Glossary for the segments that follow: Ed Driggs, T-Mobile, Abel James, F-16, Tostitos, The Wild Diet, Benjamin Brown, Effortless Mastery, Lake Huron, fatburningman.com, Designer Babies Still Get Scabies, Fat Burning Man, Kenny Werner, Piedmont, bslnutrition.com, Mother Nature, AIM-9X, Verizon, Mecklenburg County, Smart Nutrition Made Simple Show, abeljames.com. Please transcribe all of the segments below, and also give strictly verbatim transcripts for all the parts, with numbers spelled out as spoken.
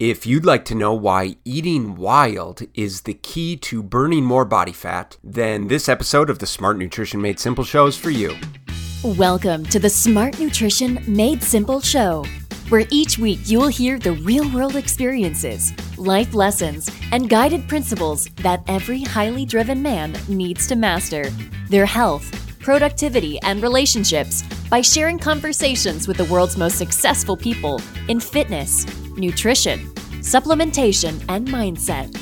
If you'd like to know why eating wild is the key to burning more body fat, then this episode of the Smart Nutrition Made Simple Show is for you. Welcome to the Smart Nutrition Made Simple Show, where each week you'll hear the real-world experiences, life lessons, and guided principles that every highly driven man needs to master their health, productivity, and relationships by sharing conversations with the world's most successful people in fitness, nutrition, supplementation, and mindset.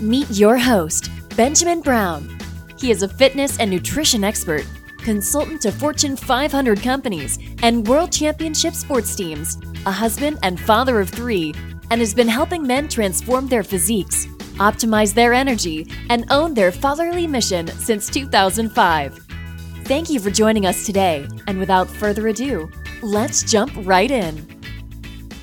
Meet your host, Benjamin Brown. He is a fitness and nutrition expert, consultant to Fortune five hundred companies and world championship sports teams, a husband and father of three, and has been helping men transform their physiques, optimize their energy, and own their fatherly mission since two thousand five. Thank you for joining us today, and without further ado, let's jump right in.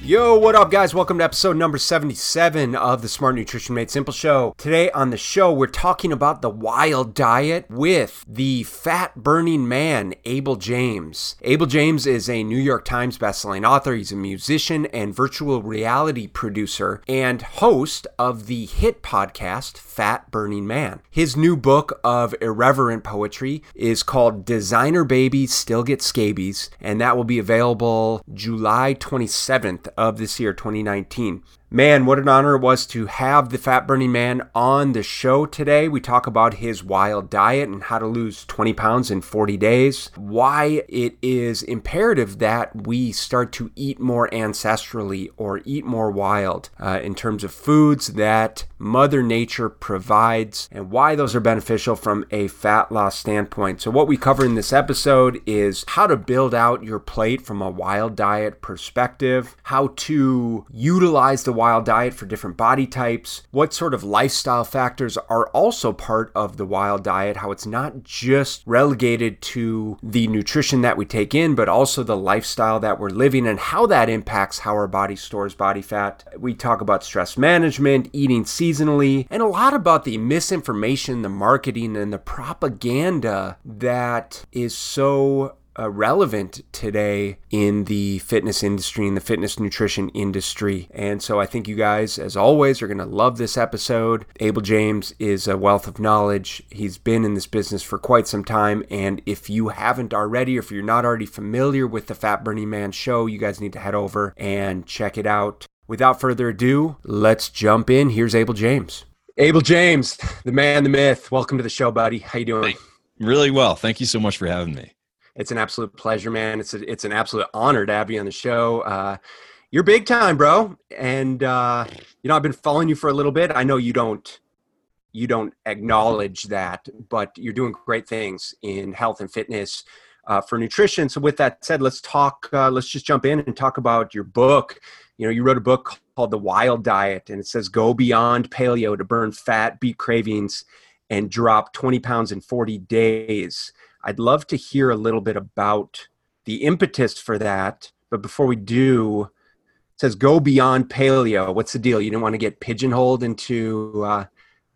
Yo, what up, guys? Welcome to episode number seventy-seven of the Smart Nutrition Made Simple Show. Today on the show, we're talking about the wild diet with the fat burning man, Abel James. Abel James is a New York Times bestselling author. He's a musician and virtual reality producer and host of the hit podcast, Fat Burning Man. His new book of irreverent poetry is called Designer Babies Still Get Scabies, and that will be available July twenty-seventh. Of this year, twenty nineteen. Man, what an honor it was to have the Fat Burning Man on the show today. We talk about his wild diet and how to lose twenty pounds in forty days, why it is imperative that we start to eat more ancestrally or eat more wild uh, in terms of foods that Mother Nature provides, and why those are beneficial from a fat loss standpoint. So what we cover in this episode is how to build out your plate from a wild diet perspective, how to utilize the wild diet for different body types, what sort of lifestyle factors are also part of the wild diet, how it's not just relegated to the nutrition that we take in, but also the lifestyle that we're living and how that impacts how our body stores body fat. We talk about stress management, eating seasonally, and a lot about the misinformation, the marketing, and the propaganda that is so Uh, relevant today in the fitness industry, in the fitness nutrition industry. And so I think you guys, as always, are going to love this episode. Abel James is a wealth of knowledge. He's been in this business for quite some time. And if you haven't already, or if you're not already familiar with the Fat Burning Man show, you guys need to head over and check it out. Without further ado, let's jump in. Here's Abel James. Abel James, the man, the myth. Welcome to the show, buddy. How you doing? Really well. Thank you so much for having me. It's an absolute pleasure, man. It's a, it's an absolute honor to have you on the show. Uh, you're big time, bro. And, uh, you know, I've been following you for a little bit. I know you don't, you don't acknowledge that, but you're doing great things in health and fitness uh, for nutrition. So with that said, let's talk, uh, let's just jump in and talk about your book. You know, you wrote a book called The Wild Diet, and it says, go beyond paleo to burn fat, beat cravings, and drop twenty pounds in forty days. I'd love to hear a little bit about the impetus for that. But before we do, it says go beyond paleo. What's the deal? You didn't want to get pigeonholed into uh,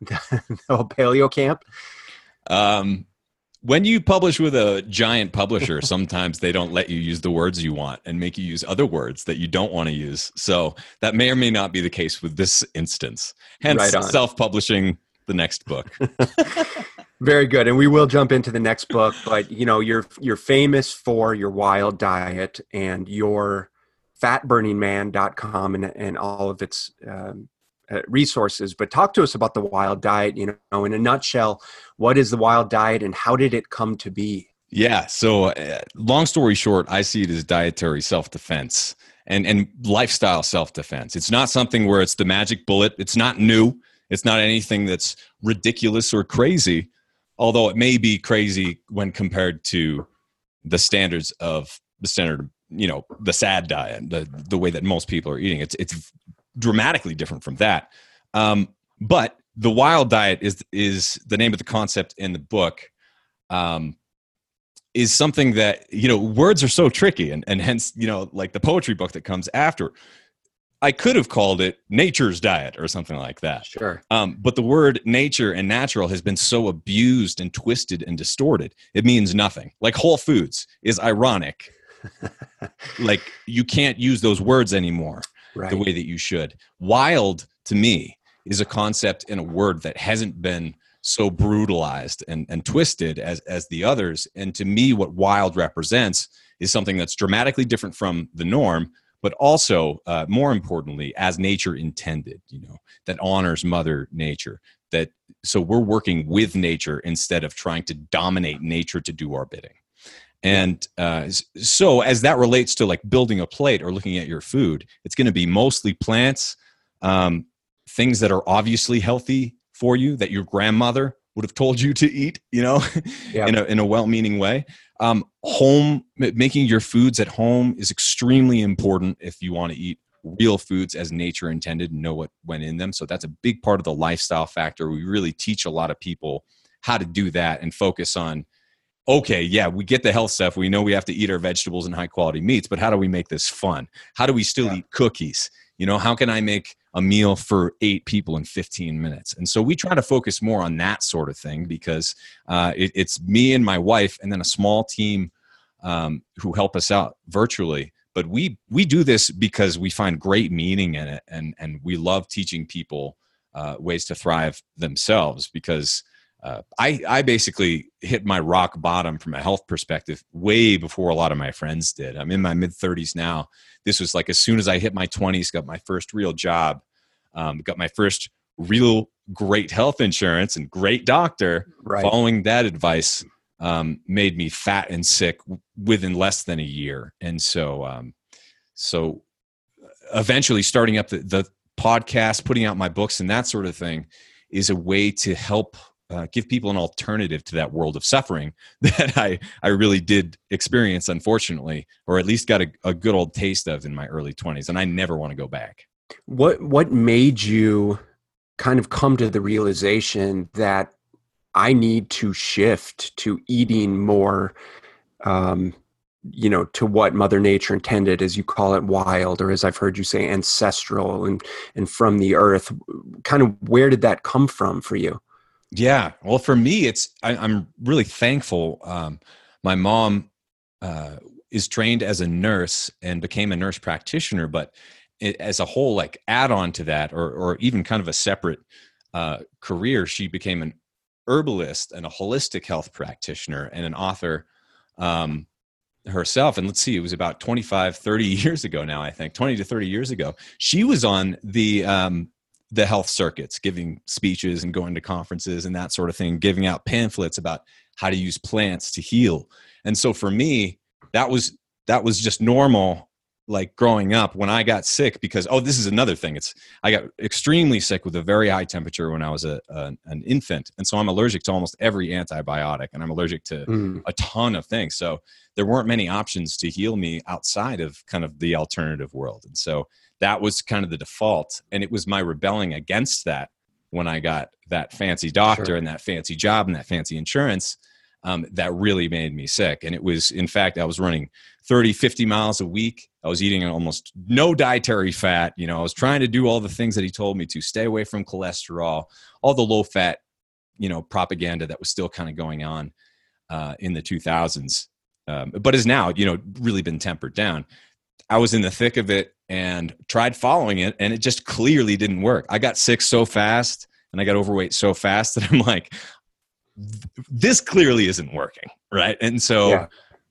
the, the whole paleo camp? Um, when you publish with a giant publisher, sometimes they don't let you use the words you want and make you use other words that you don't want to use. So that may or may not be the case with this instance. Hence, right on. Self-publishing the next book. Very good. And we will jump into the next book, but you know, you're, you're famous for your wild diet and your fat burning man dot com and, and all of its um, uh, resources, but talk to us about the wild diet, you know, in a nutshell, what is the wild diet and how did it come to be? Yeah. So uh, long story short, I see it as dietary self-defense and, and lifestyle self-defense. It's not something where it's the magic bullet. It's not new. It's not anything that's ridiculous or crazy. Although it may be crazy when compared to the standards of the standard, you know, the SAD diet, the, the way that most people are eating. It's it's dramatically different from that. Um, but the wild diet is is the name of the concept in the book, um, is something that, you know, words are so tricky and, and hence, you know, like the poetry book that comes after. I could have called it nature's diet or something like that. Sure. Um, but the word nature and natural has been so abused and twisted and distorted. It means nothing. Like Whole Foods is ironic. Like you can't use those words anymore. right. the way that you should. Wild, to me, is a concept and a word that hasn't been so brutalized and, and twisted as, as the others. And to me, what wild represents is something that's dramatically different from the norm, but also, uh, more importantly, as nature intended, you know, that honors Mother Nature. That so we're working with nature instead of trying to dominate nature to do our bidding. And uh, so as that relates to like building a plate or looking at your food, it's going to be mostly plants, um, things that are obviously healthy for you that your grandmother would have told you to eat, you know, yeah. in a, in a well-meaning way. Um, home, making your foods at home is extremely important if you want to eat real foods as nature intended and know what went in them. So that's a big part of the lifestyle factor. We really teach a lot of people how to do that and focus on, okay, yeah, we get the health stuff. We know we have to eat our vegetables and high quality meats, but how do we make this fun? How do we still yeah. eat cookies? You know, how can I make a meal for eight people in fifteen minutes? And so we try to focus more on that sort of thing because uh, it, it's me and my wife and then a small team um, who help us out virtually. But we we do this because we find great meaning in it, and and we love teaching people uh, ways to thrive themselves. Because uh, I I basically hit my rock bottom from a health perspective way before a lot of my friends did. I'm in my mid thirties now. This was like as soon as I hit my twenties, got my first real job, um, got my first real great health insurance and great doctor. Right. Following that advice. Um, made me fat and sick within less than a year. And so, um, so eventually starting up the, the podcast, putting out my books and that sort of thing is a way to help uh, give people an alternative to that world of suffering that I, I really did experience, unfortunately, or at least got a, a good old taste of in my early twenties. And I never want to go back. What, what made you kind of come to the realization that I need to shift to eating more, um, you know, to what Mother Nature intended, as you call it, wild, or as I've heard you say, ancestral and, and from the earth? Kind of where did that come from for you? Yeah. Well, for me, it's, I, I'm really thankful. Um, my mom uh, is trained as a nurse and became a nurse practitioner, but it, as a whole, like add on to that, or, or even kind of a separate uh, career, she became an herbalist and a holistic health practitioner and an author um, herself. And let's see, it was about twenty-five, thirty years ago now, I think, twenty to thirty years ago. She was on the um, the health circuits, giving speeches and going to conferences and that sort of thing, giving out pamphlets about how to use plants to heal. And so for me, that was that was just normal, like growing up when I got sick because, oh, this is another thing. It's, I got extremely sick with a very high temperature when I was a, a an infant. And so I'm allergic to almost every antibiotic and I'm allergic to mm. a ton of things. So there weren't many options to heal me outside of kind of the alternative world. And so that was kind of the default. And it was my rebelling against that when I got that fancy doctor sure. and that fancy job and that fancy insurance Um, that really made me sick. And it was, in fact, I was running thirty, fifty miles a week. I was eating almost no dietary fat. You know, I was trying to do all the things that he told me to, stay away from cholesterol, all the low fat, you know, propaganda that was still kind of going on uh, in the two thousands, um, but is now, you know, really been tempered down. I was in the thick of it and tried following it, and it just clearly didn't work. I got sick so fast and I got overweight so fast that I'm like, this clearly isn't working, right? And so yeah.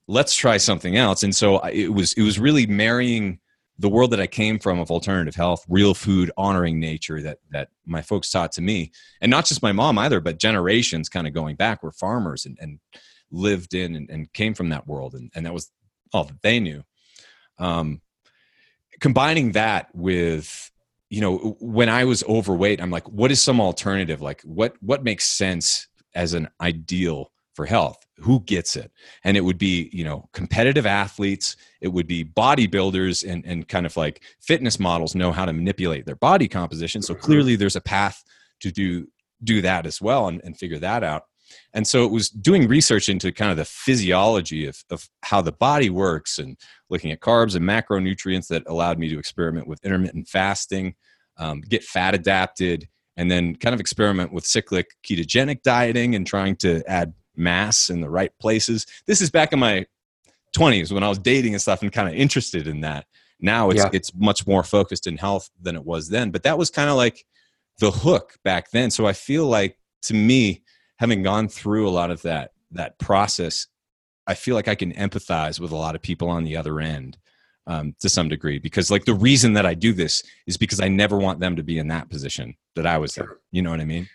let's try something else. And so it was it was really marrying the world that I came from of alternative health, real food, honoring nature that that my folks taught to me. And not just my mom either, but generations kind of going back were farmers and, and lived in and, and came from that world. And, and that was all that they knew. Um, combining that with, you know, when I was overweight, I'm like, what is some alternative? Like what what makes sense as an ideal for health? Who gets it? And it would be, you know, competitive athletes, it would be bodybuilders and, and kind of like fitness models know how to manipulate their body composition. So clearly there's a path to do, do that as well and, and figure that out. And so it was doing research into kind of the physiology of, of how the body works and looking at carbs and macronutrients that allowed me to experiment with intermittent fasting, um, get fat adapted, and then kind of experiment with cyclic ketogenic dieting and trying to add mass in the right places. This is back in my twenties when I was dating and stuff and kind of interested in that. Now it's, yeah. it's much more focused in health than it was then. But that was kind of like the hook back then. So I feel like, to me, having gone through a lot of that, that process, I feel like I can empathize with a lot of people on the other end um, to some degree, because like the reason that I do this is because I never want them to be in that position that I was in. You know what I mean?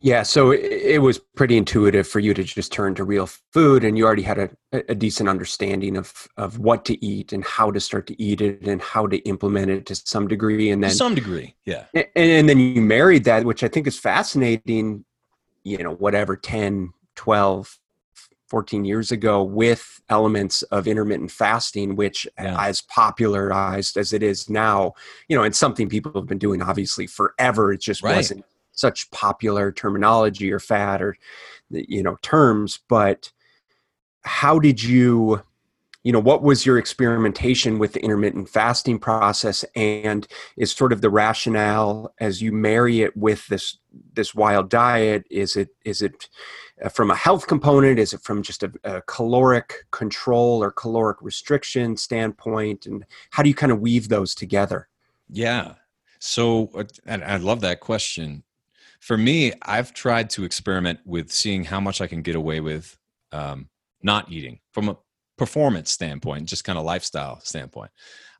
Yeah. So it, it was pretty intuitive for you to just turn to real food, and you already had a, a decent understanding of, of what to eat and how to start to eat it and how to implement it to some degree. And then to some degree. Yeah. And, and then you married that, which I think is fascinating, you know, whatever, ten, twelve, fourteen years ago, with elements of intermittent fasting, which yeah. as popularized as it is now, you know, and something people have been doing obviously forever. It just right. wasn't such popular terminology or fad or, you know, terms. But how did you, you know, what was your experimentation with the intermittent fasting process, and is sort of the rationale as you marry it with this, this wild diet? Is it, is it from a health component? Is it from just a, a caloric control or caloric restriction standpoint? And how do you kind of weave those together? Yeah. So, and I love that question. For me, I've tried to experiment with seeing how much I can get away with um, not eating from a performance standpoint, just kind of lifestyle standpoint.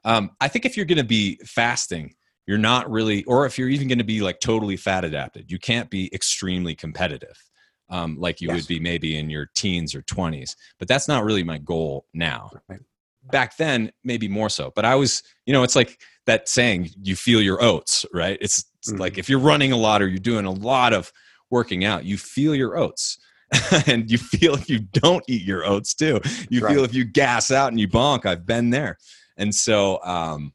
Um, I think if you're going to be fasting, you're not really, or if you're even going to be like totally fat adapted, you can't be extremely competitive um, like you yes. would be maybe in your teens or twenties. But that's not really my goal now. Right. Back then, maybe more so. But I was, you know, it's like that saying, you feel your oats, right? It's, it's mm-hmm. like if you're running a lot or you're doing a lot of working out, you feel your oats. And you feel if you don't eat your oats too. You right. feel if you gas out and you bonk. I've been there. And so, um,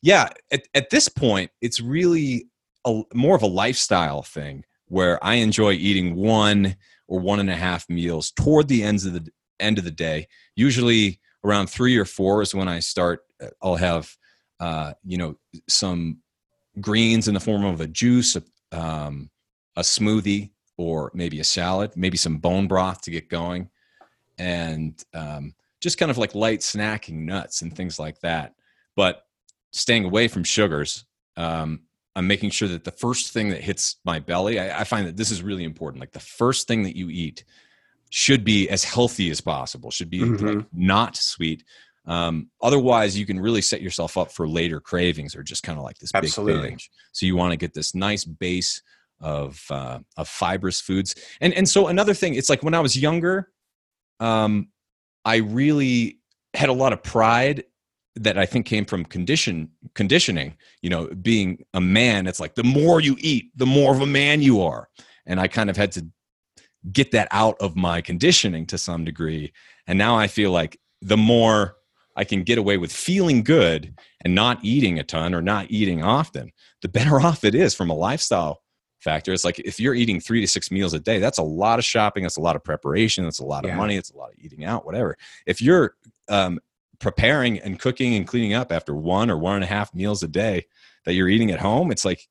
yeah, at, at this point, it's really a, more of a lifestyle thing where I enjoy eating one or one and a half meals toward the ends of the end of the day. Usually around three or four is when I start. I'll have, uh, you know, some greens in the form of a juice, um, a smoothie, or maybe a salad, maybe some bone broth to get going, and um, just kind of like light snacking, nuts and things like that. But staying away from sugars, um, I'm making sure that the first thing that hits my belly, I, I find that this is really important. Like the first thing that you eat should be as healthy as possible, should be mm-hmm. like not sweet. Um, otherwise, you can really set yourself up for later cravings or just kind of like this Absolutely. Big binge. So you want to get this nice base of, uh, of fibrous foods. And, and so another thing, it's like when I was younger, um, I really had a lot of pride that I think came from condition conditioning, you know, being a man. It's like, the more you eat, the more of a man you are. And I kind of had to get that out of my conditioning to some degree. And now I feel like the more I can get away with feeling good and not eating a ton or not eating often, the better off it is from a lifestyle factor. It's like if you're eating three to six meals a day, that's a lot of shopping. That's a lot of preparation. That's a lot of yeah. money. It's a lot of eating out, whatever. If you're um, preparing and cooking and cleaning up after one or one and a half meals a day that you're eating at home, it's like,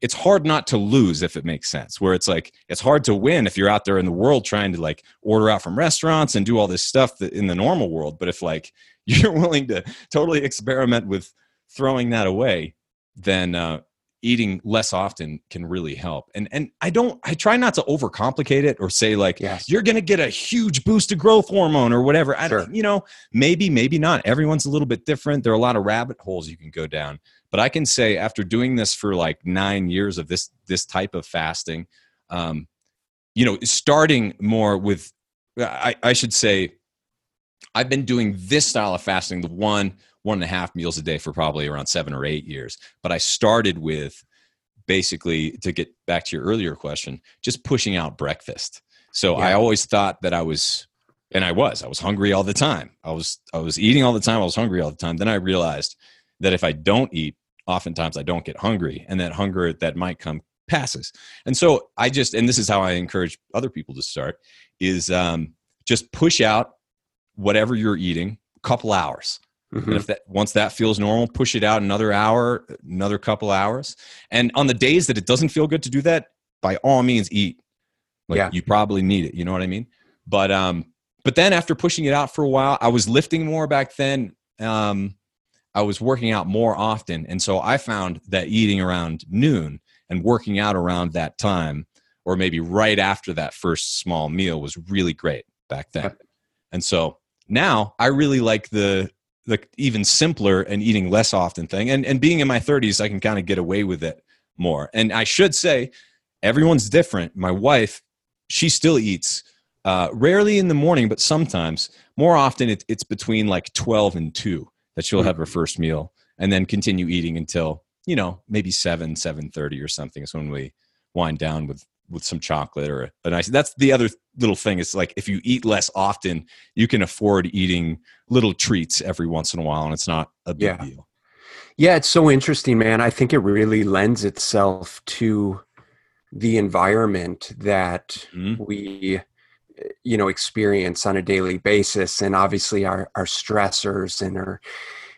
it's hard not to lose, if it makes sense, where it's like, it's hard to win if you're out there in the world trying to like order out from restaurants and do all this stuff that in the normal world. But if like you're willing to totally experiment with throwing that away, then uh, eating less often can really help. And and I don't, I try not to overcomplicate it or say like, yes. you're going to get a huge boost of growth hormone or whatever. I sure. don't, you know, maybe, maybe not. Everyone's a little bit different. There are a lot of rabbit holes you can go down. But I can say after doing this for like nine years of this, this type of fasting, um, you know, starting more with, I, I should say, I've been doing this style of fasting, the one, one and a half meals a day for probably around seven or eight years. But I started with basically, to get back to your earlier question, just pushing out breakfast. So yeah. I always thought that I was, and I was, I was hungry all the time. I was, I was eating all the time. I was hungry all the time. Then I realized that if I don't eat, oftentimes I don't get hungry, and that hunger that might come passes. And so I just, and this is how I encourage other people to start, is um, just push out whatever you're eating a couple hours. Mm-hmm. And if that, once that feels normal, push it out another hour, another couple hours. And on the days that it doesn't feel good to do that, by all means eat. Like yeah. you probably need it. You know what I mean? But, um, but then after pushing it out for a while, I was lifting more back then. Um, I was working out more often. And so I found that eating around noon and working out around that time, or maybe right after that first small meal, was really great back then. And so now I really like the, the even simpler and eating less often thing. And, and being in my thirties, I can kind of get away with it more. And I should say, everyone's different. My wife, she still eats uh, rarely in the morning, but sometimes. More often, it, it's between like twelve and two that she'll have her first meal, and then continue eating until, you know, maybe seven, seven thirty or something is when we wind down with with some chocolate or a nice. That's the other little thing. It's like, if you eat less often, you can afford eating little treats every once in a while, and it's not a big yeah. deal. Yeah, it's so interesting, man. I think it really lends itself to the environment that mm-hmm. we, you know, experience on a daily basis, and obviously our, our stressors and our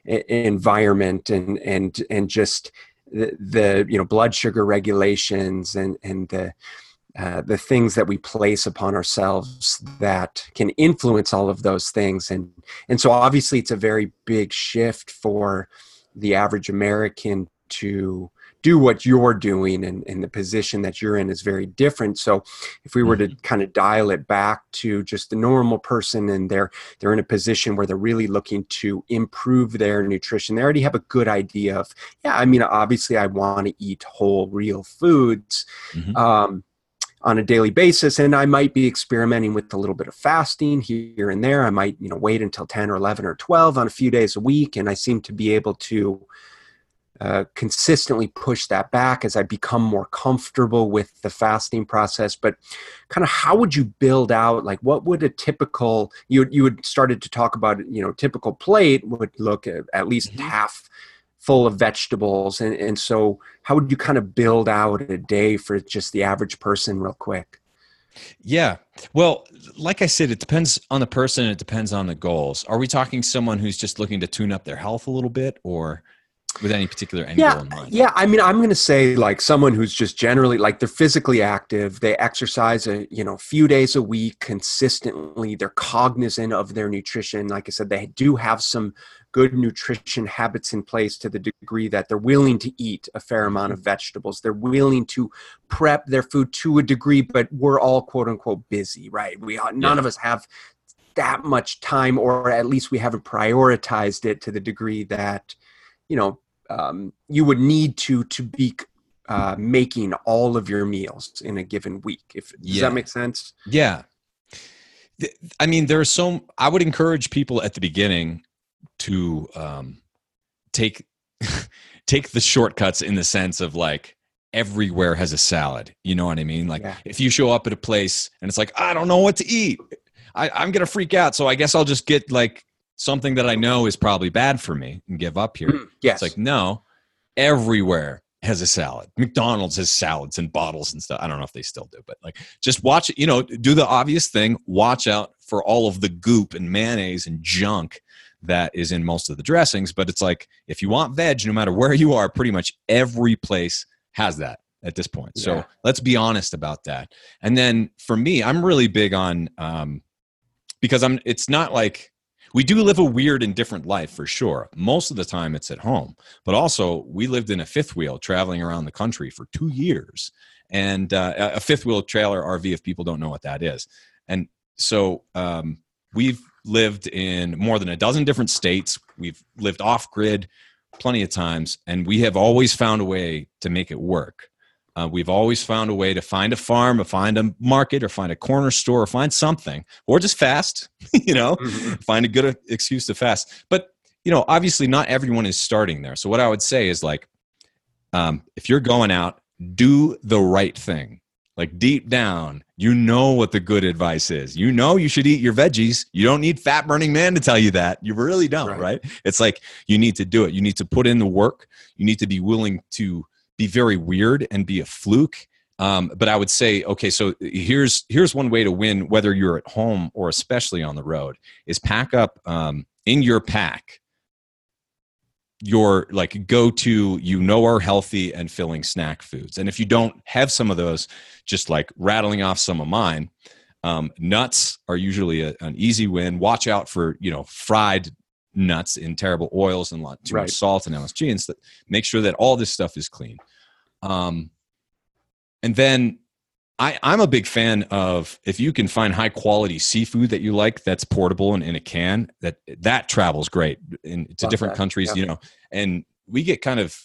environment, and, and, and just the, the, you know, blood sugar regulations and, and the, uh, the things that we place upon ourselves that can influence all of those things. And, and so obviously it's a very big shift for the average American to do what you're doing, and, and the position that you're in is very different. So if we were to kind of dial it back to just the normal person, and they're, they're in a position where they're really looking to improve their nutrition, they already have a good idea of, yeah, I mean, obviously I want to eat whole, real foods mm-hmm. um, on a daily basis. And I might be experimenting with a little bit of fasting here and there. I might, you know, wait until ten or eleven or twelve on a few days a week. And I seem to be able to Uh, consistently push that back as I become more comfortable with the fasting process. But kind of, how would you build out, like, what would a typical, you you had started to talk about, you know, typical plate would look at, at least mm-hmm. half full of vegetables. And, and so how would you kind of build out a day for just the average person real quick? Yeah. Well, like I said, it depends on the person. It depends on the goals. Are we talking someone who's just looking to tune up their health a little bit, or with any particular angle yeah, in mind? Yeah, I mean, I'm going to say, like, someone who's just generally, like, they're physically active, they exercise a, you know, few days a week consistently, they're cognizant of their nutrition. Like I said, they do have some good nutrition habits in place to the degree that they're willing to eat a fair amount of vegetables. They're willing to prep their food to a degree, but we're all, quote unquote, busy, right? We None yeah. of us have that much time, or at least we haven't prioritized it to the degree that, you know, Um, you would need to to be uh, making all of your meals in a given week. If does yeah. that make sense? Yeah. I mean, there are so. I would encourage people at the beginning to um, take take the shortcuts, in the sense of, like, everywhere has a salad. You know what I mean? Like yeah. if you show up at a place and it's like, I don't know what to eat, I, I'm gonna freak out. So I guess I'll just get, like, something that I know is probably bad for me and give up here. Yes. It's like, no, everywhere has a salad. McDonald's has salads and bottles and stuff. I don't know if they still do, but, like, just watch, you know, do the obvious thing. Watch out for all of the goop and mayonnaise and junk that is in most of the dressings. But it's like, if you want veg, no matter where you are, pretty much every place has that at this point. Yeah. So let's be honest about that. And then for me, I'm really big on, um, because I'm, it's not like, we do live a weird and different life, for sure. Most of the time it's at home, but also we lived in a fifth wheel traveling around the country for two years and uh, a fifth wheel trailer R V, if people don't know what that is. And so um, we've lived in more than a dozen different states. We've lived off grid plenty of times, and we have always found a way to make it work. Uh, we've always found a way to find a farm, or find a market, or find a corner store, or find something, or just fast, you know, mm-hmm. find a good excuse to fast. But, you know, obviously not everyone is starting there. So what I would say is, like, um, if you're going out, do the right thing. Like, deep down, you know what the good advice is. You know you should eat your veggies. You don't need Fat Burning Man to tell you that. You really don't, right? right? It's like, you need to do it. You need to put in the work. You need to be willing to be very weird and be a fluke. Um, but I would say, okay, so here's, here's one way to win, whether you're at home or especially on the road, is pack up um, in your pack, your, like, go-to, you know, are healthy and filling snack foods. And if you don't have some of those, just, like, rattling off some of mine, um, nuts are usually a, an easy win. Watch out for, you know, fried nuts in terrible oils and a lot too right. much salt and L S G, and st- make sure that all this stuff is clean. Um, and then I, I'm a big fan of, if you can find high quality seafood that you like, that's portable and in a can, that that travels great in to Love different that. countries, yeah. you know, and we get kind of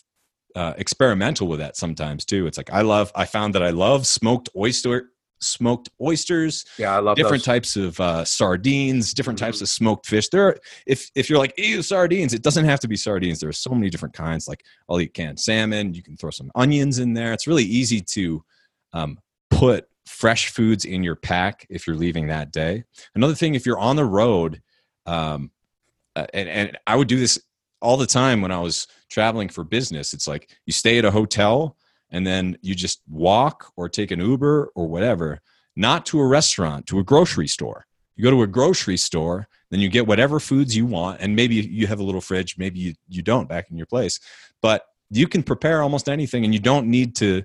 uh, experimental with that sometimes too. It's like, I love, I found that I love smoked oyster, smoked oysters, yeah, I love different those. types of uh, sardines, different mm-hmm. types of smoked fish. There are, if, if you're like, ew, sardines, it doesn't have to be sardines. There are so many different kinds. Like I'll eat canned salmon. You can throw some onions in there. It's really easy to, um, put fresh foods in your pack if you're leaving that day. Another thing, if you're on the road, um, and, and I would do this all the time when I was traveling for business, it's like you stay at a hotel and then you just walk or take an Uber or whatever, not to a restaurant, to a grocery store. You go to a grocery store, then you get whatever foods you want. And maybe you have a little fridge, maybe you, you don't back in your place, but you can prepare almost anything and you don't need to,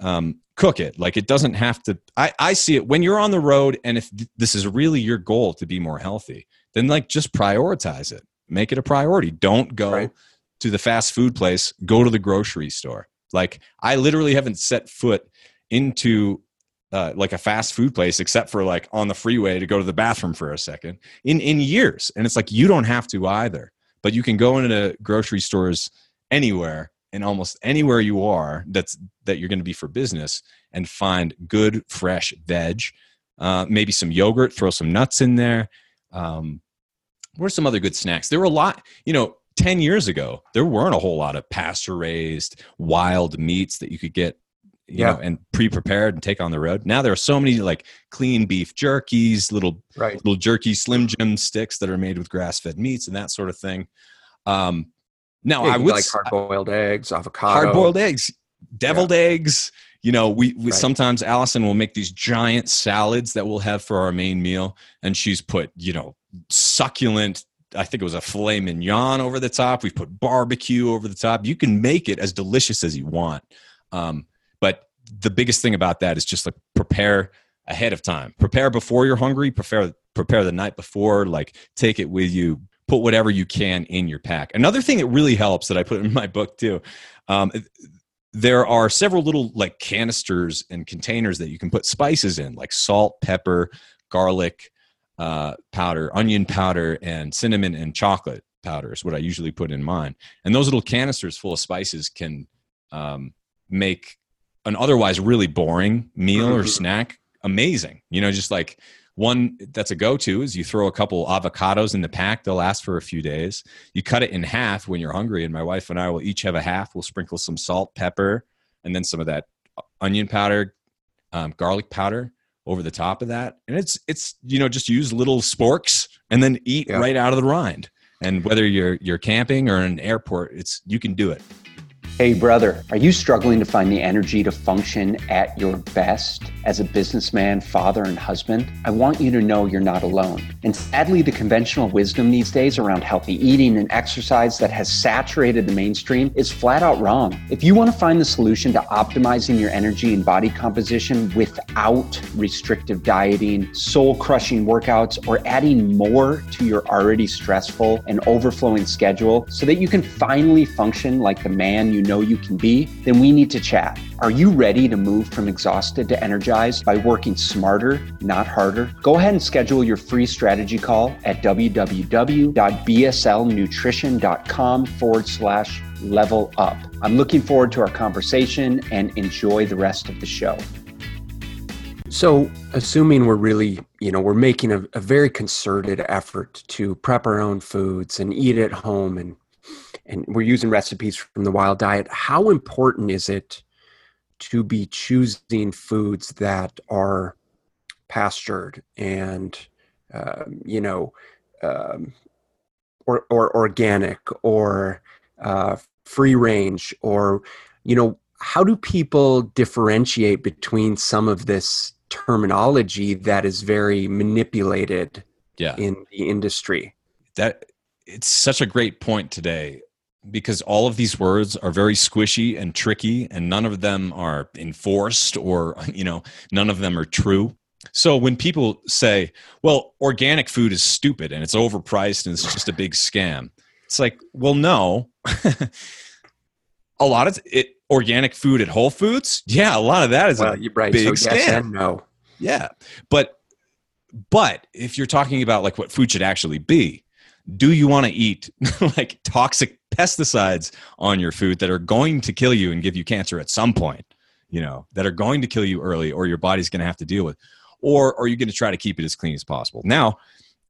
um, cook it. Like it doesn't have to, I, I see it when you're on the road. And if th- this is really your goal to be more healthy, then like just prioritize it, make it a priority. Don't go right. to the fast food place, go to the grocery store. Like I literally haven't set foot into uh, like a fast food place, except for like on the freeway to go to the bathroom for a second in, in years. And it's like, you don't have to either, but you can go into grocery stores anywhere and almost anywhere you are that's that you're going to be for business and find good, fresh veg, uh, maybe some yogurt, throw some nuts in there. Um, what are some other good snacks? There were a lot, you know, ten years ago, there weren't a whole lot of pasture raised wild meats that you could get, you yeah. know, and pre-prepared and take on the road. Now there are so many like clean beef jerkies, little, right. little jerky Slim Jim sticks that are made with grass-fed meats and that sort of thing. Um, Now yeah, I would like hard-boiled eggs, avocado, hard-boiled eggs, deviled yeah. eggs. You know, we, we right. sometimes Allison will make these giant salads that we'll have for our main meal, and she's put, you know, succulent. I think it was a filet mignon over the top. We've put barbecue over the top. You can make it as delicious as you want, um, but the biggest thing about that is just like prepare ahead of time. Prepare before you're hungry. Prepare prepare the night before. Like take it with you. Put whatever you can in your pack. Another thing that really helps that I put in my book too, um, there are several little like canisters and containers that you can put spices in, like salt, pepper, garlic uh, powder, onion powder, and cinnamon and chocolate powder is what I usually put in mine. And those little canisters full of spices can um, make an otherwise really boring meal or snack amazing. You know, just like one that's a go-to is you throw a couple avocados in the pack. They'll last for a few days. You cut it in half when you're hungry. And my wife and I will each have a half. We'll sprinkle some salt, pepper, and then some of that onion powder, um, garlic powder over the top of that. And it's, it's, you know, just use little sporks and then eat yeah. right out of the rind. And whether you're, you're camping or in an airport, it's, you can do it. Hey brother, are you struggling to find the energy to function at your best? As a businessman, father, and husband, I want you to know you're not alone. And sadly, the conventional wisdom these days around healthy eating and exercise that has saturated the mainstream is flat out wrong. If you want to find the solution to optimizing your energy and body composition without restrictive dieting, soul-crushing workouts, or adding more to your already stressful and overflowing schedule so that you can finally function like the man you know know you can be, then we need to chat. Are you ready to move from exhausted to energized by working smarter, not harder? Go ahead and schedule your free strategy call at www.bslnutrition.com forward slash level up. I'm looking forward to our conversation and enjoy the rest of the show. So assuming we're really, you know, we're making a, a very concerted effort to prep our own foods and eat at home and and we're using recipes from the Wild Diet, how important is it to be choosing foods that are pastured and, uh, you know, um, or, or organic or uh, free range, or, you know, how do people differentiate between some of this terminology that is very manipulated yeah. in the industry? That it's such a great point today, because all of these words are very squishy and tricky, and none of them are enforced or, you know, none of them are true. So when people say, well, organic food is stupid and it's overpriced and it's just a big scam. It's like, well, no. A lot of it, organic food at Whole Foods. Yeah. A lot of that is well, a you're right. big so yes scam. And no. Yeah. But, but if you're talking about like what food should actually be, do you want to eat like toxic pesticides on your food that are going to kill you and give you cancer at some point, you know, that are going to kill you early or your body's going to have to deal with, or are you going to try to keep it as clean as possible? Now,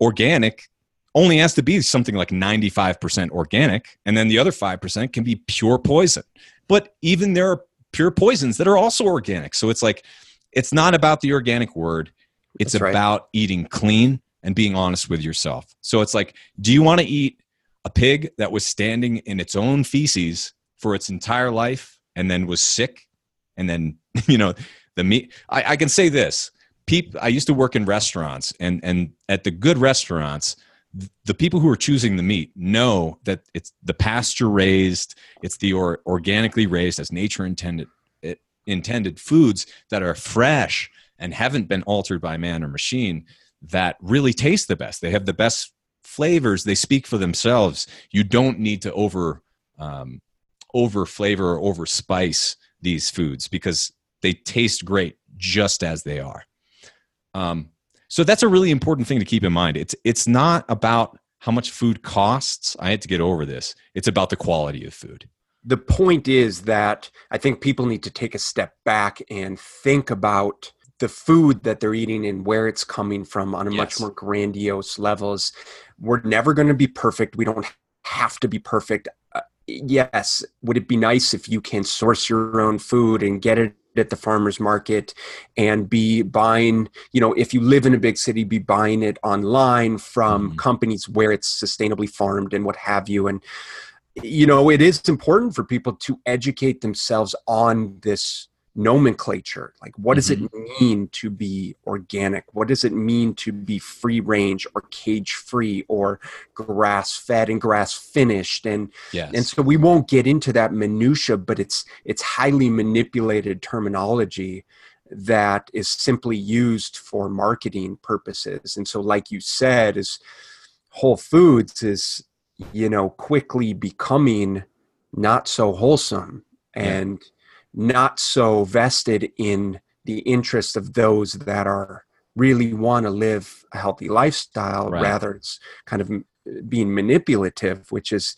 organic only has to be something like ninety-five percent organic. And then the other five percent can be pure poison, but even there are pure poisons that are also organic. So it's like, it's not about the organic word. It's That's about right. eating clean and being honest with yourself. So it's like, do you want to eat a pig that was standing in its own feces for its entire life and then was sick? And then, you know, the meat, I, I can say this, people, I used to work in restaurants and, and at the good restaurants, the people who are choosing the meat know that it's the pasture raised, it's the or, organically raised as nature intended, it, intended foods that are fresh and haven't been altered by man or machine that really taste the best. They have the best flavors. They speak for themselves. You don't need to over, um, over flavor or over spice these foods because they taste great just as they are. Um, So that's a really important thing to keep in mind. It's it's not about how much food costs. I had to get over this. It's about the quality of food. The point is that I think people need to take a step back and think about the food that they're eating and where it's coming from on a yes. much more grandiose levels. We're never going to be perfect. We don't have to be perfect. Uh, yes, would it be nice if you can source your own food and get it at the farmer's market and be buying, you know, if you live in a big city, be buying it online from mm-hmm. companies where it's sustainably farmed and what have you. And, you know, it is important for people to educate themselves on this nomenclature. Like, what does mm-hmm. it mean to be organic? What does it mean to be free range or cage free or grass fed and grass finished? And, yes. and so we won't get into that minutia, but it's, it's highly manipulated terminology that is simply used for marketing purposes. And so, like you said, is Whole Foods is, you know, quickly becoming not so wholesome and, yeah. not so vested in the interests of those that are really want to live a healthy lifestyle. Right. Rather, it's kind of being manipulative, which is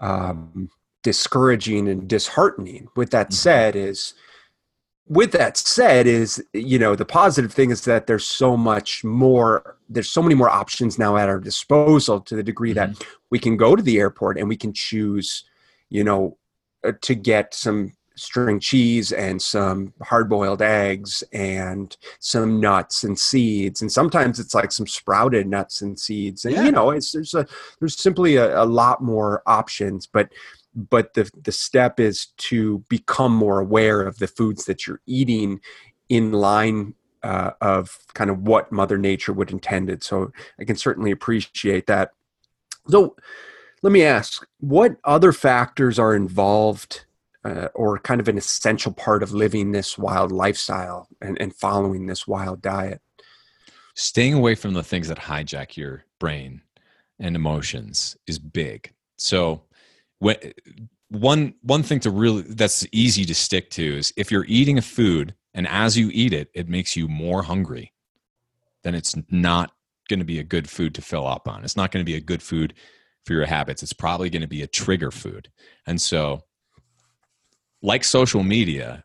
um, discouraging and disheartening. With that mm-hmm. said, is with that said is you know the positive thing is that there's so much more. There's so many more options now at our disposal to the degree mm-hmm. that we can go to the airport and we can choose, you know, to get some string cheese and some hard-boiled eggs and some nuts and seeds, and sometimes it's like some sprouted nuts and seeds. And yeah. you know, it's there's a there's simply a, a lot more options. But but the the step is to become more aware of the foods that you're eating, in line uh, of kind of what Mother Nature would intended. So I can certainly appreciate that. So let me ask, what other factors are involved? Uh, or kind of an essential part of living this wild lifestyle and, and following this wild diet? Staying away from the things that hijack your brain and emotions is big. So when, one, one thing to really, that's easy to stick to is if you're eating a food and as you eat it, it makes you more hungry, then it's not going to be a good food to fill up on. It's not going to be a good food for your habits. It's probably going to be a trigger food. And so like social media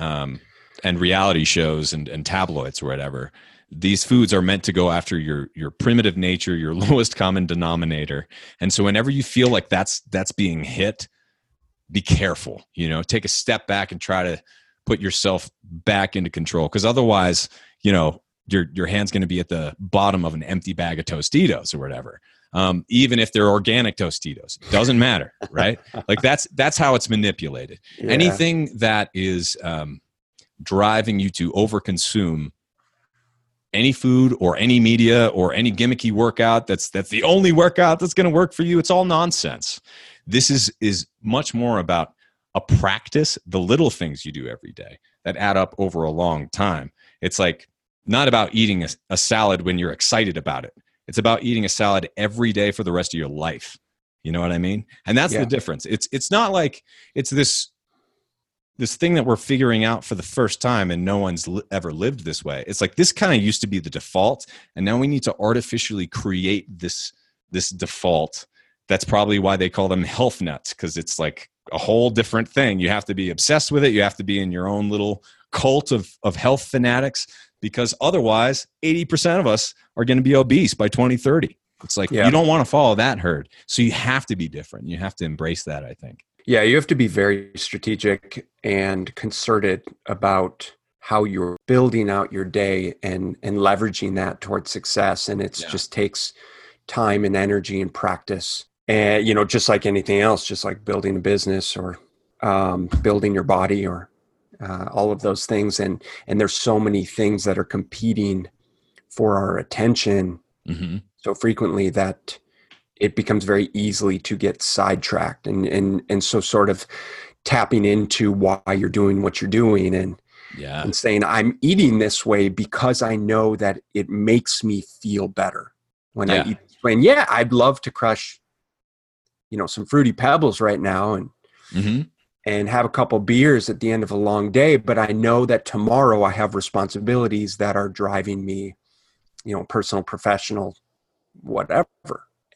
um, and reality shows and, and tabloids or whatever, these foods are meant to go after your your primitive nature, your lowest common denominator. And so whenever you feel like that's that's being hit, be careful. You know, take a step back and try to put yourself back into control, because otherwise, you know, your your hand's going to be at the bottom of an empty bag of Tostitos or whatever. Um, even if they're organic Tostitos, doesn't matter, right? Like that's, that's how it's manipulated. Yeah. Anything that is, um, driving you to overconsume any food or any media or any gimmicky workout, that's, that's the only workout that's going to work for you. It's all nonsense. This is, is much more about a practice, the little things you do every day that add up over a long time. It's like, not about eating a, a salad when you're excited about it. It's about eating a salad every day for the rest of your life. You know what I mean? And that's yeah. the difference. It's it's not like it's this this thing that we're figuring out for the first time and no one's li- ever lived this way. It's like this kind of used to be the default, and now we need to artificially create this this default. That's probably why they call them health nuts, because it's like a whole different thing. You have to be obsessed with it. You have to be in your own little cult of of health fanatics, because otherwise eighty percent of us are going to be obese by twenty thirty. It's like, yeah. you don't want to follow that herd. So you have to be different. You have to embrace that, I think. Yeah, you have to be very strategic and concerted about how you're building out your day and and leveraging that towards success. And it yeah. just takes time and energy and practice. And, you know, just like anything else, just like building a business or um, building your body or uh, all of those things. And and there's so many things that are competing for our attention mm-hmm. so frequently that it becomes very easily to get sidetracked. And, and, and so sort of tapping into why you're doing what you're doing and, yeah. and saying, I'm eating this way because I know that it makes me feel better when yeah. I eat this way. And yeah, I'd love to crush, you know, some Fruity Pebbles right now and, mm-hmm. and have a couple beers at the end of a long day. But I know that tomorrow I have responsibilities that are driving me, you know, personal, professional, whatever.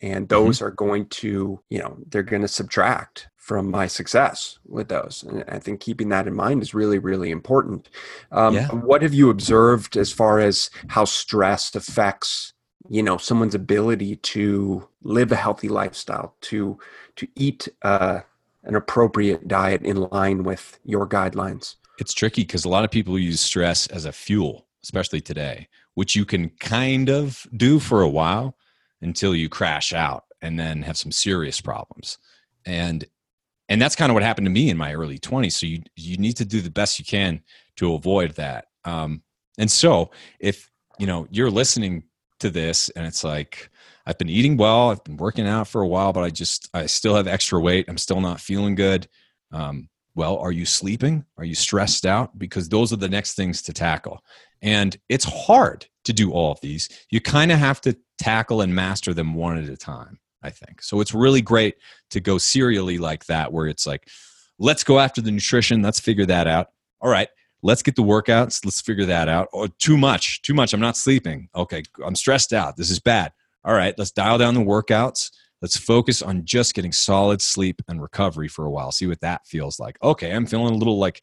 And those mm-hmm. are going to, you know, they're going to subtract from my success with those. And I think keeping that in mind is really, really important. Um, yeah. What have you observed as far as how stress affects, you know, someone's ability to live a healthy lifestyle, to to eat uh, an appropriate diet in line with your guidelines? It's tricky because a lot of people use stress as a fuel, especially today, which you can kind of do for a while, until you crash out and then have some serious problems. And and that's kind of what happened to me in my early twenties. So you you need to do the best you can to avoid that. Um, and so if you know you're listening to this and it's like, I've been eating well, I've been working out for a while, but I just I still have extra weight, I'm still not feeling good. Um, well, are you sleeping? Are you stressed out? Because those are the next things to tackle. And it's hard to do all of these. You kind of have to tackle and master them one at a time, I think. So it's really great to go serially like that, where it's like, let's go after the nutrition. Let's figure that out. All right, let's get the workouts. Let's figure that out. Oh, too much, too much. I'm not sleeping. Okay, I'm stressed out. This is bad. All right, let's dial down the workouts. Let's focus on just getting solid sleep and recovery for a while. See what that feels like. Okay, I'm feeling a little like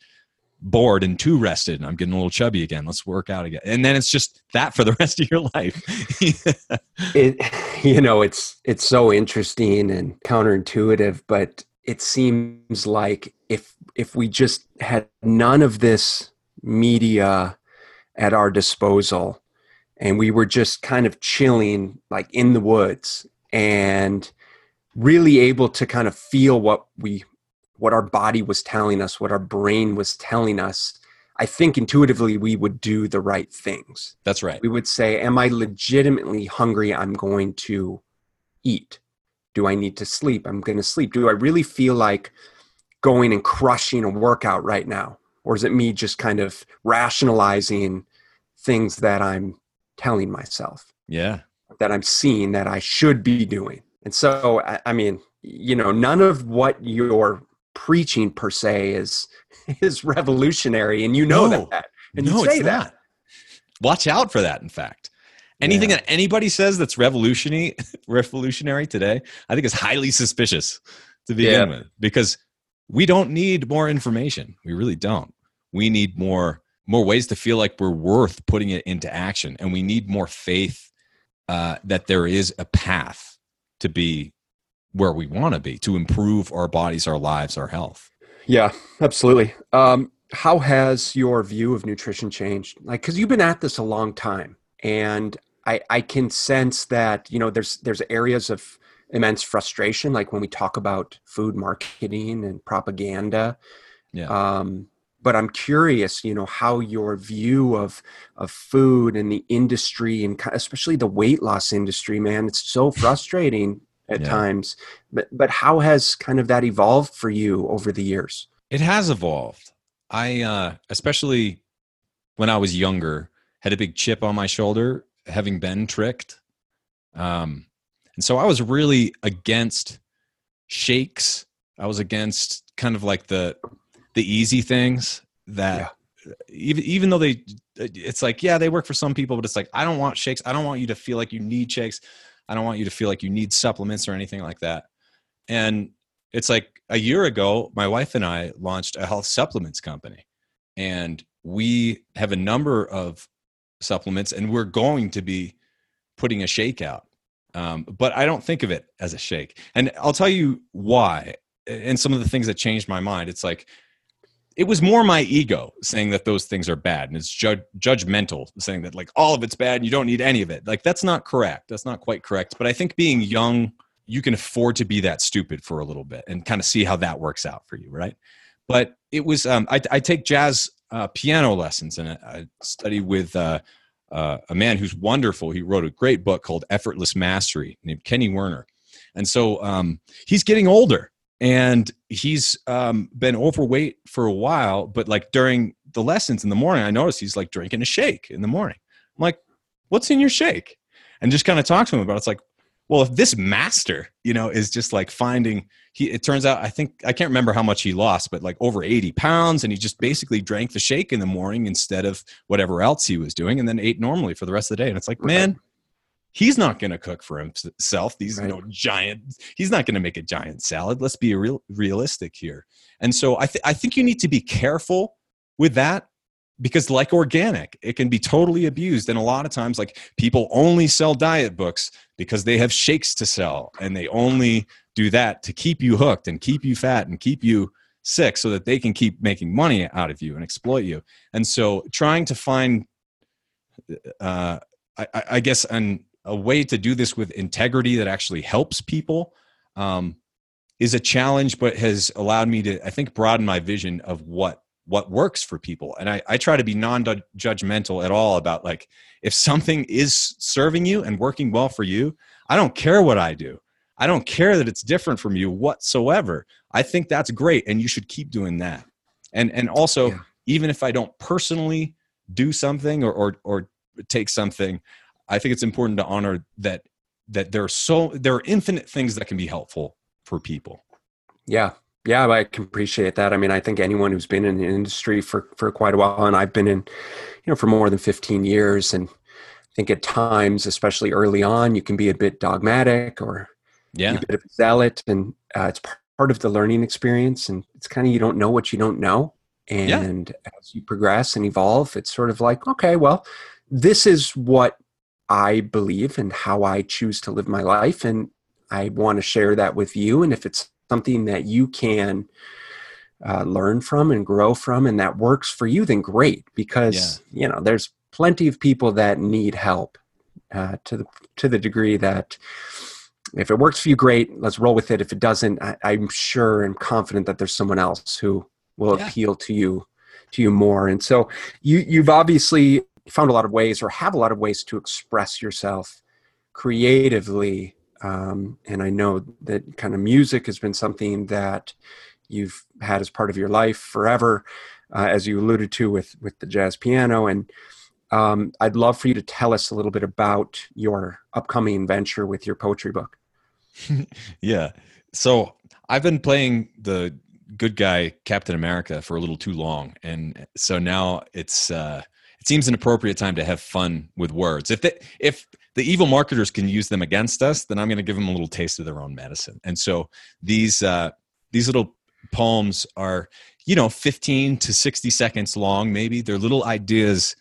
bored and too rested and I'm getting a little chubby again. Let's work out again. And then it's just that for the rest of your life. yeah. It, you know, it's, it's so interesting and counterintuitive, but it seems like if, if we just had none of this media at our disposal and we were just kind of chilling like in the woods and really able to kind of feel what we what our body was telling us, what our brain was telling us, I think intuitively we would do the right things. That's right. We would say, am I legitimately hungry? I'm going to eat. Do I need to sleep? I'm going to sleep. Do I really feel like going and crushing a workout right now? Or is it me just kind of rationalizing things that I'm telling myself? Yeah. That I'm seeing that I should be doing. And so, I, I mean, you know, none of what your preaching per se is is revolutionary, and you know no, that and no, you say it's that not. Watch out for that. In fact, anything yeah. that anybody says that's revolutionary revolutionary today, I think is highly suspicious to begin yeah. with, because we don't need more information. We really don't. We need more more ways to feel like we're worth putting it into action, and we need more faith uh that there is a path to be where we want to be, to improve our bodies, our lives, our health. Yeah, absolutely. Um, how has your view of nutrition changed? Like, because you've been at this a long time, and I, I can sense that, you know, there's there's areas of immense frustration, like when we talk about food marketing and propaganda. Yeah. Um, but I'm curious, you know, how your view of of food and the industry, and especially the weight loss industry, man, it's so frustrating. At yeah. times, but but how has kind of that evolved for you over the years? It has evolved. I, uh, especially when I was younger, had a big chip on my shoulder, having been tricked. Um, and so I was really against shakes. I was against kind of like the, the easy things that yeah. even, even though they, it's like, yeah, they work for some people, but it's like, I don't want shakes. I don't want you to feel like you need shakes. I don't want you to feel like you need supplements or anything like that. And it's like a year ago, my wife and I launched a health supplements company, and we have a number of supplements, and we're going to be putting a shake out. Um, but I don't think of it as a shake. And I'll tell you why. And some of the things that changed my mind, it's like, it was more my ego saying that those things are bad. And it's ju- judgmental saying that like all of it's bad and you don't need any of it. Like that's not correct. That's not quite correct. But I think being young, you can afford to be that stupid for a little bit and kind of see how that works out for you. Right. But it was, um, I, I take jazz uh, piano lessons, and I study with uh, uh, a man who's wonderful. He wrote a great book called Effortless Mastery, named Kenny Werner. And so um, he's getting older. And he's um, been overweight for a while, but like during the lessons in the morning, I noticed he's like drinking a shake in the morning. I'm like, what's in your shake? And just kind of talk to him about it. It's like, well, if this master, you know, is just like finding, he, it turns out, I think, I can't remember how much he lost, but like over eighty pounds. And he just basically drank the shake in the morning instead of whatever else he was doing, and then ate normally for the rest of the day. And it's like, right. man, he's not going to cook for himself. These right. you know, giant, he's not going to make a giant salad. Let's be real, realistic here. And so I, th- I think you need to be careful with that, because like organic, it can be totally abused. And a lot of times, like, people only sell diet books because they have shakes to sell, and they only do that to keep you hooked and keep you fat and keep you sick so that they can keep making money out of you and exploit you. And so trying to find, uh, I, I guess, an a way to do this with integrity that actually helps people um, is a challenge, but has allowed me to, I think, broaden my vision of what, what works for people. And I, I try to be non-judgmental at all about, like, if something is serving you and working well for you, I don't care what I do. I don't care that it's different from you whatsoever. I think that's great. And you should keep doing that. And, and also, yeah. even if I don't personally do something or, or, or take something, I think it's important to honor that that there are so there are infinite things that can be helpful for people. Yeah. Yeah, I can appreciate that. I mean, I think anyone who's been in the industry for, for quite a while, and I've been in, you know, for more than fifteen years, and I think at times, especially early on, you can be a bit dogmatic or yeah. a bit of a zealot, and uh, it's part of the learning experience, and it's kind of, you don't know what you don't know. And yeah. as you progress and evolve, it's sort of like, okay, well, this is what I believe and how I choose to live my life, and I want to share that with you. And if it's something that you can uh, learn from and grow from, and that works for you, then great, because yeah. you know, there's plenty of people that need help uh, to the to the degree that if it works for you, great, let's roll with it. If it doesn't, I, I'm sure and confident that there's someone else who will yeah. appeal to you to you more. And so you you've obviously found a lot of ways, or have a lot of ways, to express yourself creatively. Um, and I know that kind of music has been something that you've had as part of your life forever, uh, as you alluded to with, with the jazz piano. And um, I'd love for you to tell us a little bit about your upcoming venture with your poetry book. yeah. So I've been playing the good guy Captain America for a little too long. And so now it's, uh, it seems an appropriate time to have fun with words. If the, if the evil marketers can use them against us, then I'm going to give them a little taste of their own medicine. And so these uh, these little poems are, you know, fifteen to sixty seconds long, maybe. They're little ideas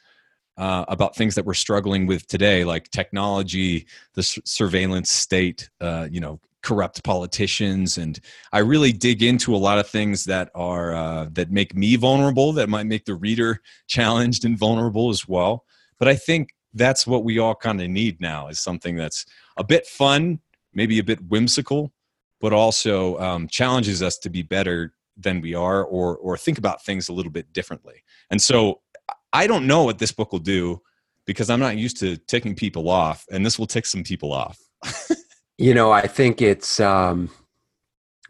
uh, about things that we're struggling with today, like technology, the su- surveillance state, uh, you know, corrupt politicians. And I really dig into a lot of things that are, uh, that make me vulnerable, that might make the reader challenged and vulnerable as well. But I think that's what we all kind of need now, is something that's a bit fun, maybe a bit whimsical, but also um, challenges us to be better than we are, or, or think about things a little bit differently. And so I don't know what this book will do, because I'm not used to ticking people off, and this will tick some people off. You know, I think it's, um,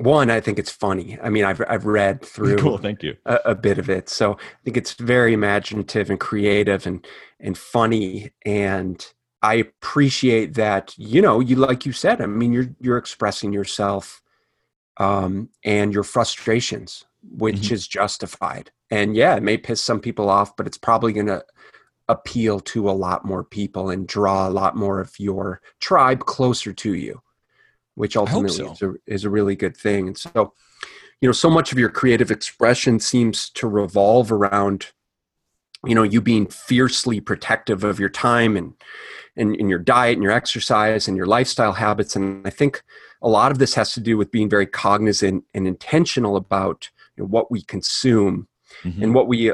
one, I think it's funny. I mean, I've I've read through cool, thank you. A, a bit of it. So I think it's very imaginative and creative and and funny. And I appreciate that, you know, you like you said, I mean, you're you're expressing yourself um, and your frustrations, which mm-hmm. is justified. And yeah, it may piss some people off, but it's probably going to appeal to a lot more people and draw a lot more of your tribe closer to you, which ultimately I hope so. is, a, is a really good thing. And so, you know, so much of your creative expression seems to revolve around, you know, you being fiercely protective of your time and, and, and your diet and your exercise and your lifestyle habits. And I think a lot of this has to do with being very cognizant and intentional about, you know, what we consume mm-hmm. and what we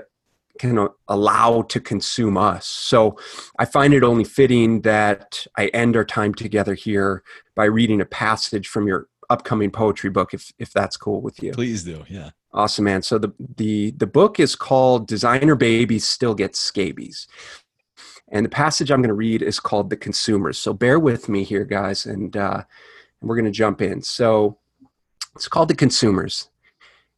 can allow to consume us. So I find it only fitting that I end our time together here by reading a passage from your upcoming poetry book, if if that's cool with you. Please do, yeah. Awesome, man. So the the the book is called Designer Babies Still Get Scabies. And the passage I'm going to read is called The Consumers. So bear with me here, guys, and uh, we're going to jump in. So it's called The Consumers.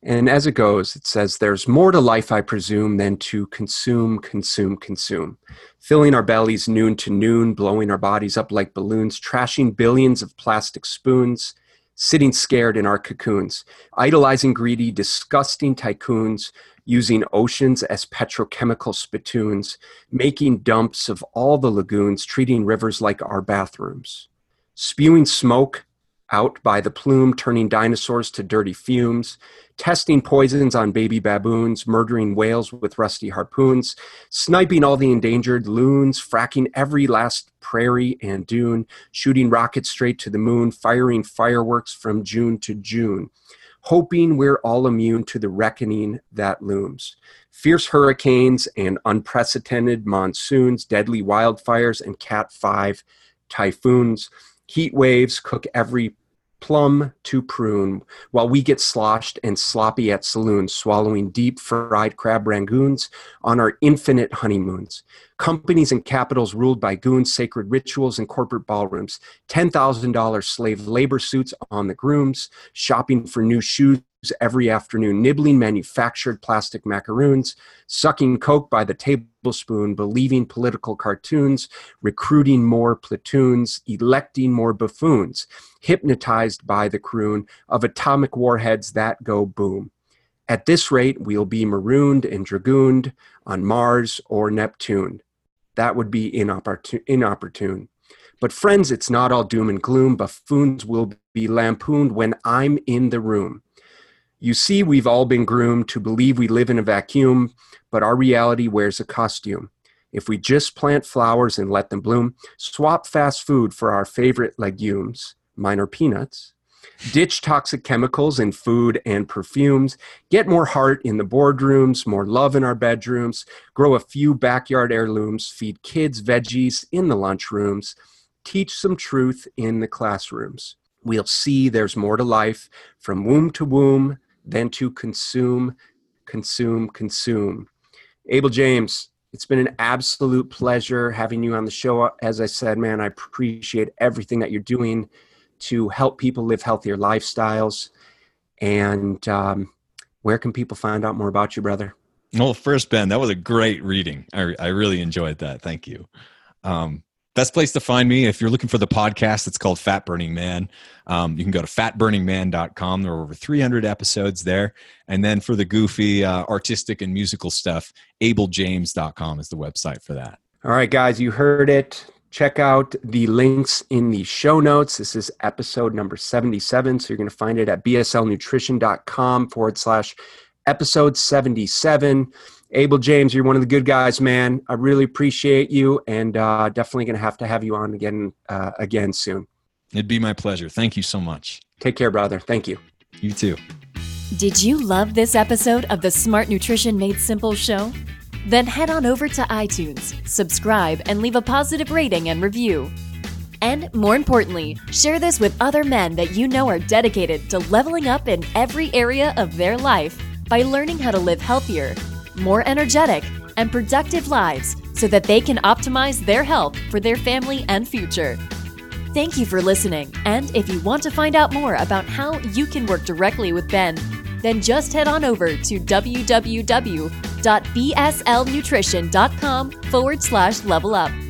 And as it goes, it says, there's more to life, I presume, than to consume, consume, consume. Filling our bellies noon to noon, blowing our bodies up like balloons, trashing billions of plastic spoons, sitting scared in our cocoons, idolizing greedy, disgusting tycoons, using oceans as petrochemical spittoons, making dumps of all the lagoons, treating rivers like our bathrooms, spewing smoke out by the plume, turning dinosaurs to dirty fumes, testing poisons on baby baboons, murdering whales with rusty harpoons, sniping all the endangered loons, fracking every last prairie and dune, shooting rockets straight to the moon, firing fireworks from June to June, hoping we're all immune to the reckoning that looms. Fierce hurricanes and unprecedented monsoons, deadly wildfires and Cat five typhoons, heat waves cook every plum to prune, while we get sloshed and sloppy at saloons, swallowing deep fried crab rangoons on our infinite honeymoons. Companies and capitals ruled by goons, sacred rituals and corporate ballrooms, ten thousand dollars slave labor suits on the grooms, shopping for new shoes every afternoon, nibbling manufactured plastic macaroons, sucking coke by the tablespoon, believing political cartoons, recruiting more platoons, electing more buffoons, hypnotized by the croon of atomic warheads that go boom. At this rate, we'll be marooned and dragooned on Mars or Neptune. That would be inopportune, inopportune. But friends, it's not all doom and gloom. Buffoons will be lampooned when I'm in the room. You see, we've all been groomed to believe we live in a vacuum, but our reality wears a costume. If we just plant flowers and let them bloom, swap fast food for our favorite legumes, mine are peanuts, ditch toxic chemicals in food and perfumes, get more heart in the boardrooms, more love in our bedrooms, grow a few backyard heirlooms, feed kids veggies in the lunchrooms, teach some truth in the classrooms. We'll see there's more to life from womb to womb than to consume, consume, consume. Abel James, it's been an absolute pleasure having you on the show. As I said, man, I appreciate everything that you're doing to help people live healthier lifestyles. And um, where can people find out more about you, brother? Well, first, Ben, that was a great reading. I, I really enjoyed that. Thank you. Um, best place to find me, if you're looking for the podcast, it's called Fat Burning Man. Um, you can go to fat burning man dot com. There are over three hundred episodes there. And then for the goofy, uh, artistic and musical stuff, abel james dot com is the website for that. All right, guys, you heard it. Check out the links in the show notes. This is episode number seventy-seven. So you're going to find it at b s l nutrition dot com forward slash episode seventy-seven. Abel James, you're one of the good guys, man. I really appreciate you, and uh, definitely going to have to have you on again, uh, again soon. It'd be my pleasure. Thank you so much. Take care, brother. Thank you. You too. Did you love this episode of the Smart Nutrition Made Simple show? Then head on over to iTunes, subscribe, and leave a positive rating and review. And more importantly, share this with other men that you know are dedicated to leveling up in every area of their life by learning how to live healthier, more energetic, and productive lives so that they can optimize their health for their family and future. Thank you for listening, and if you want to find out more about how you can work directly with Ben, then just head on over to www.bslnutrition.com forward slash level up.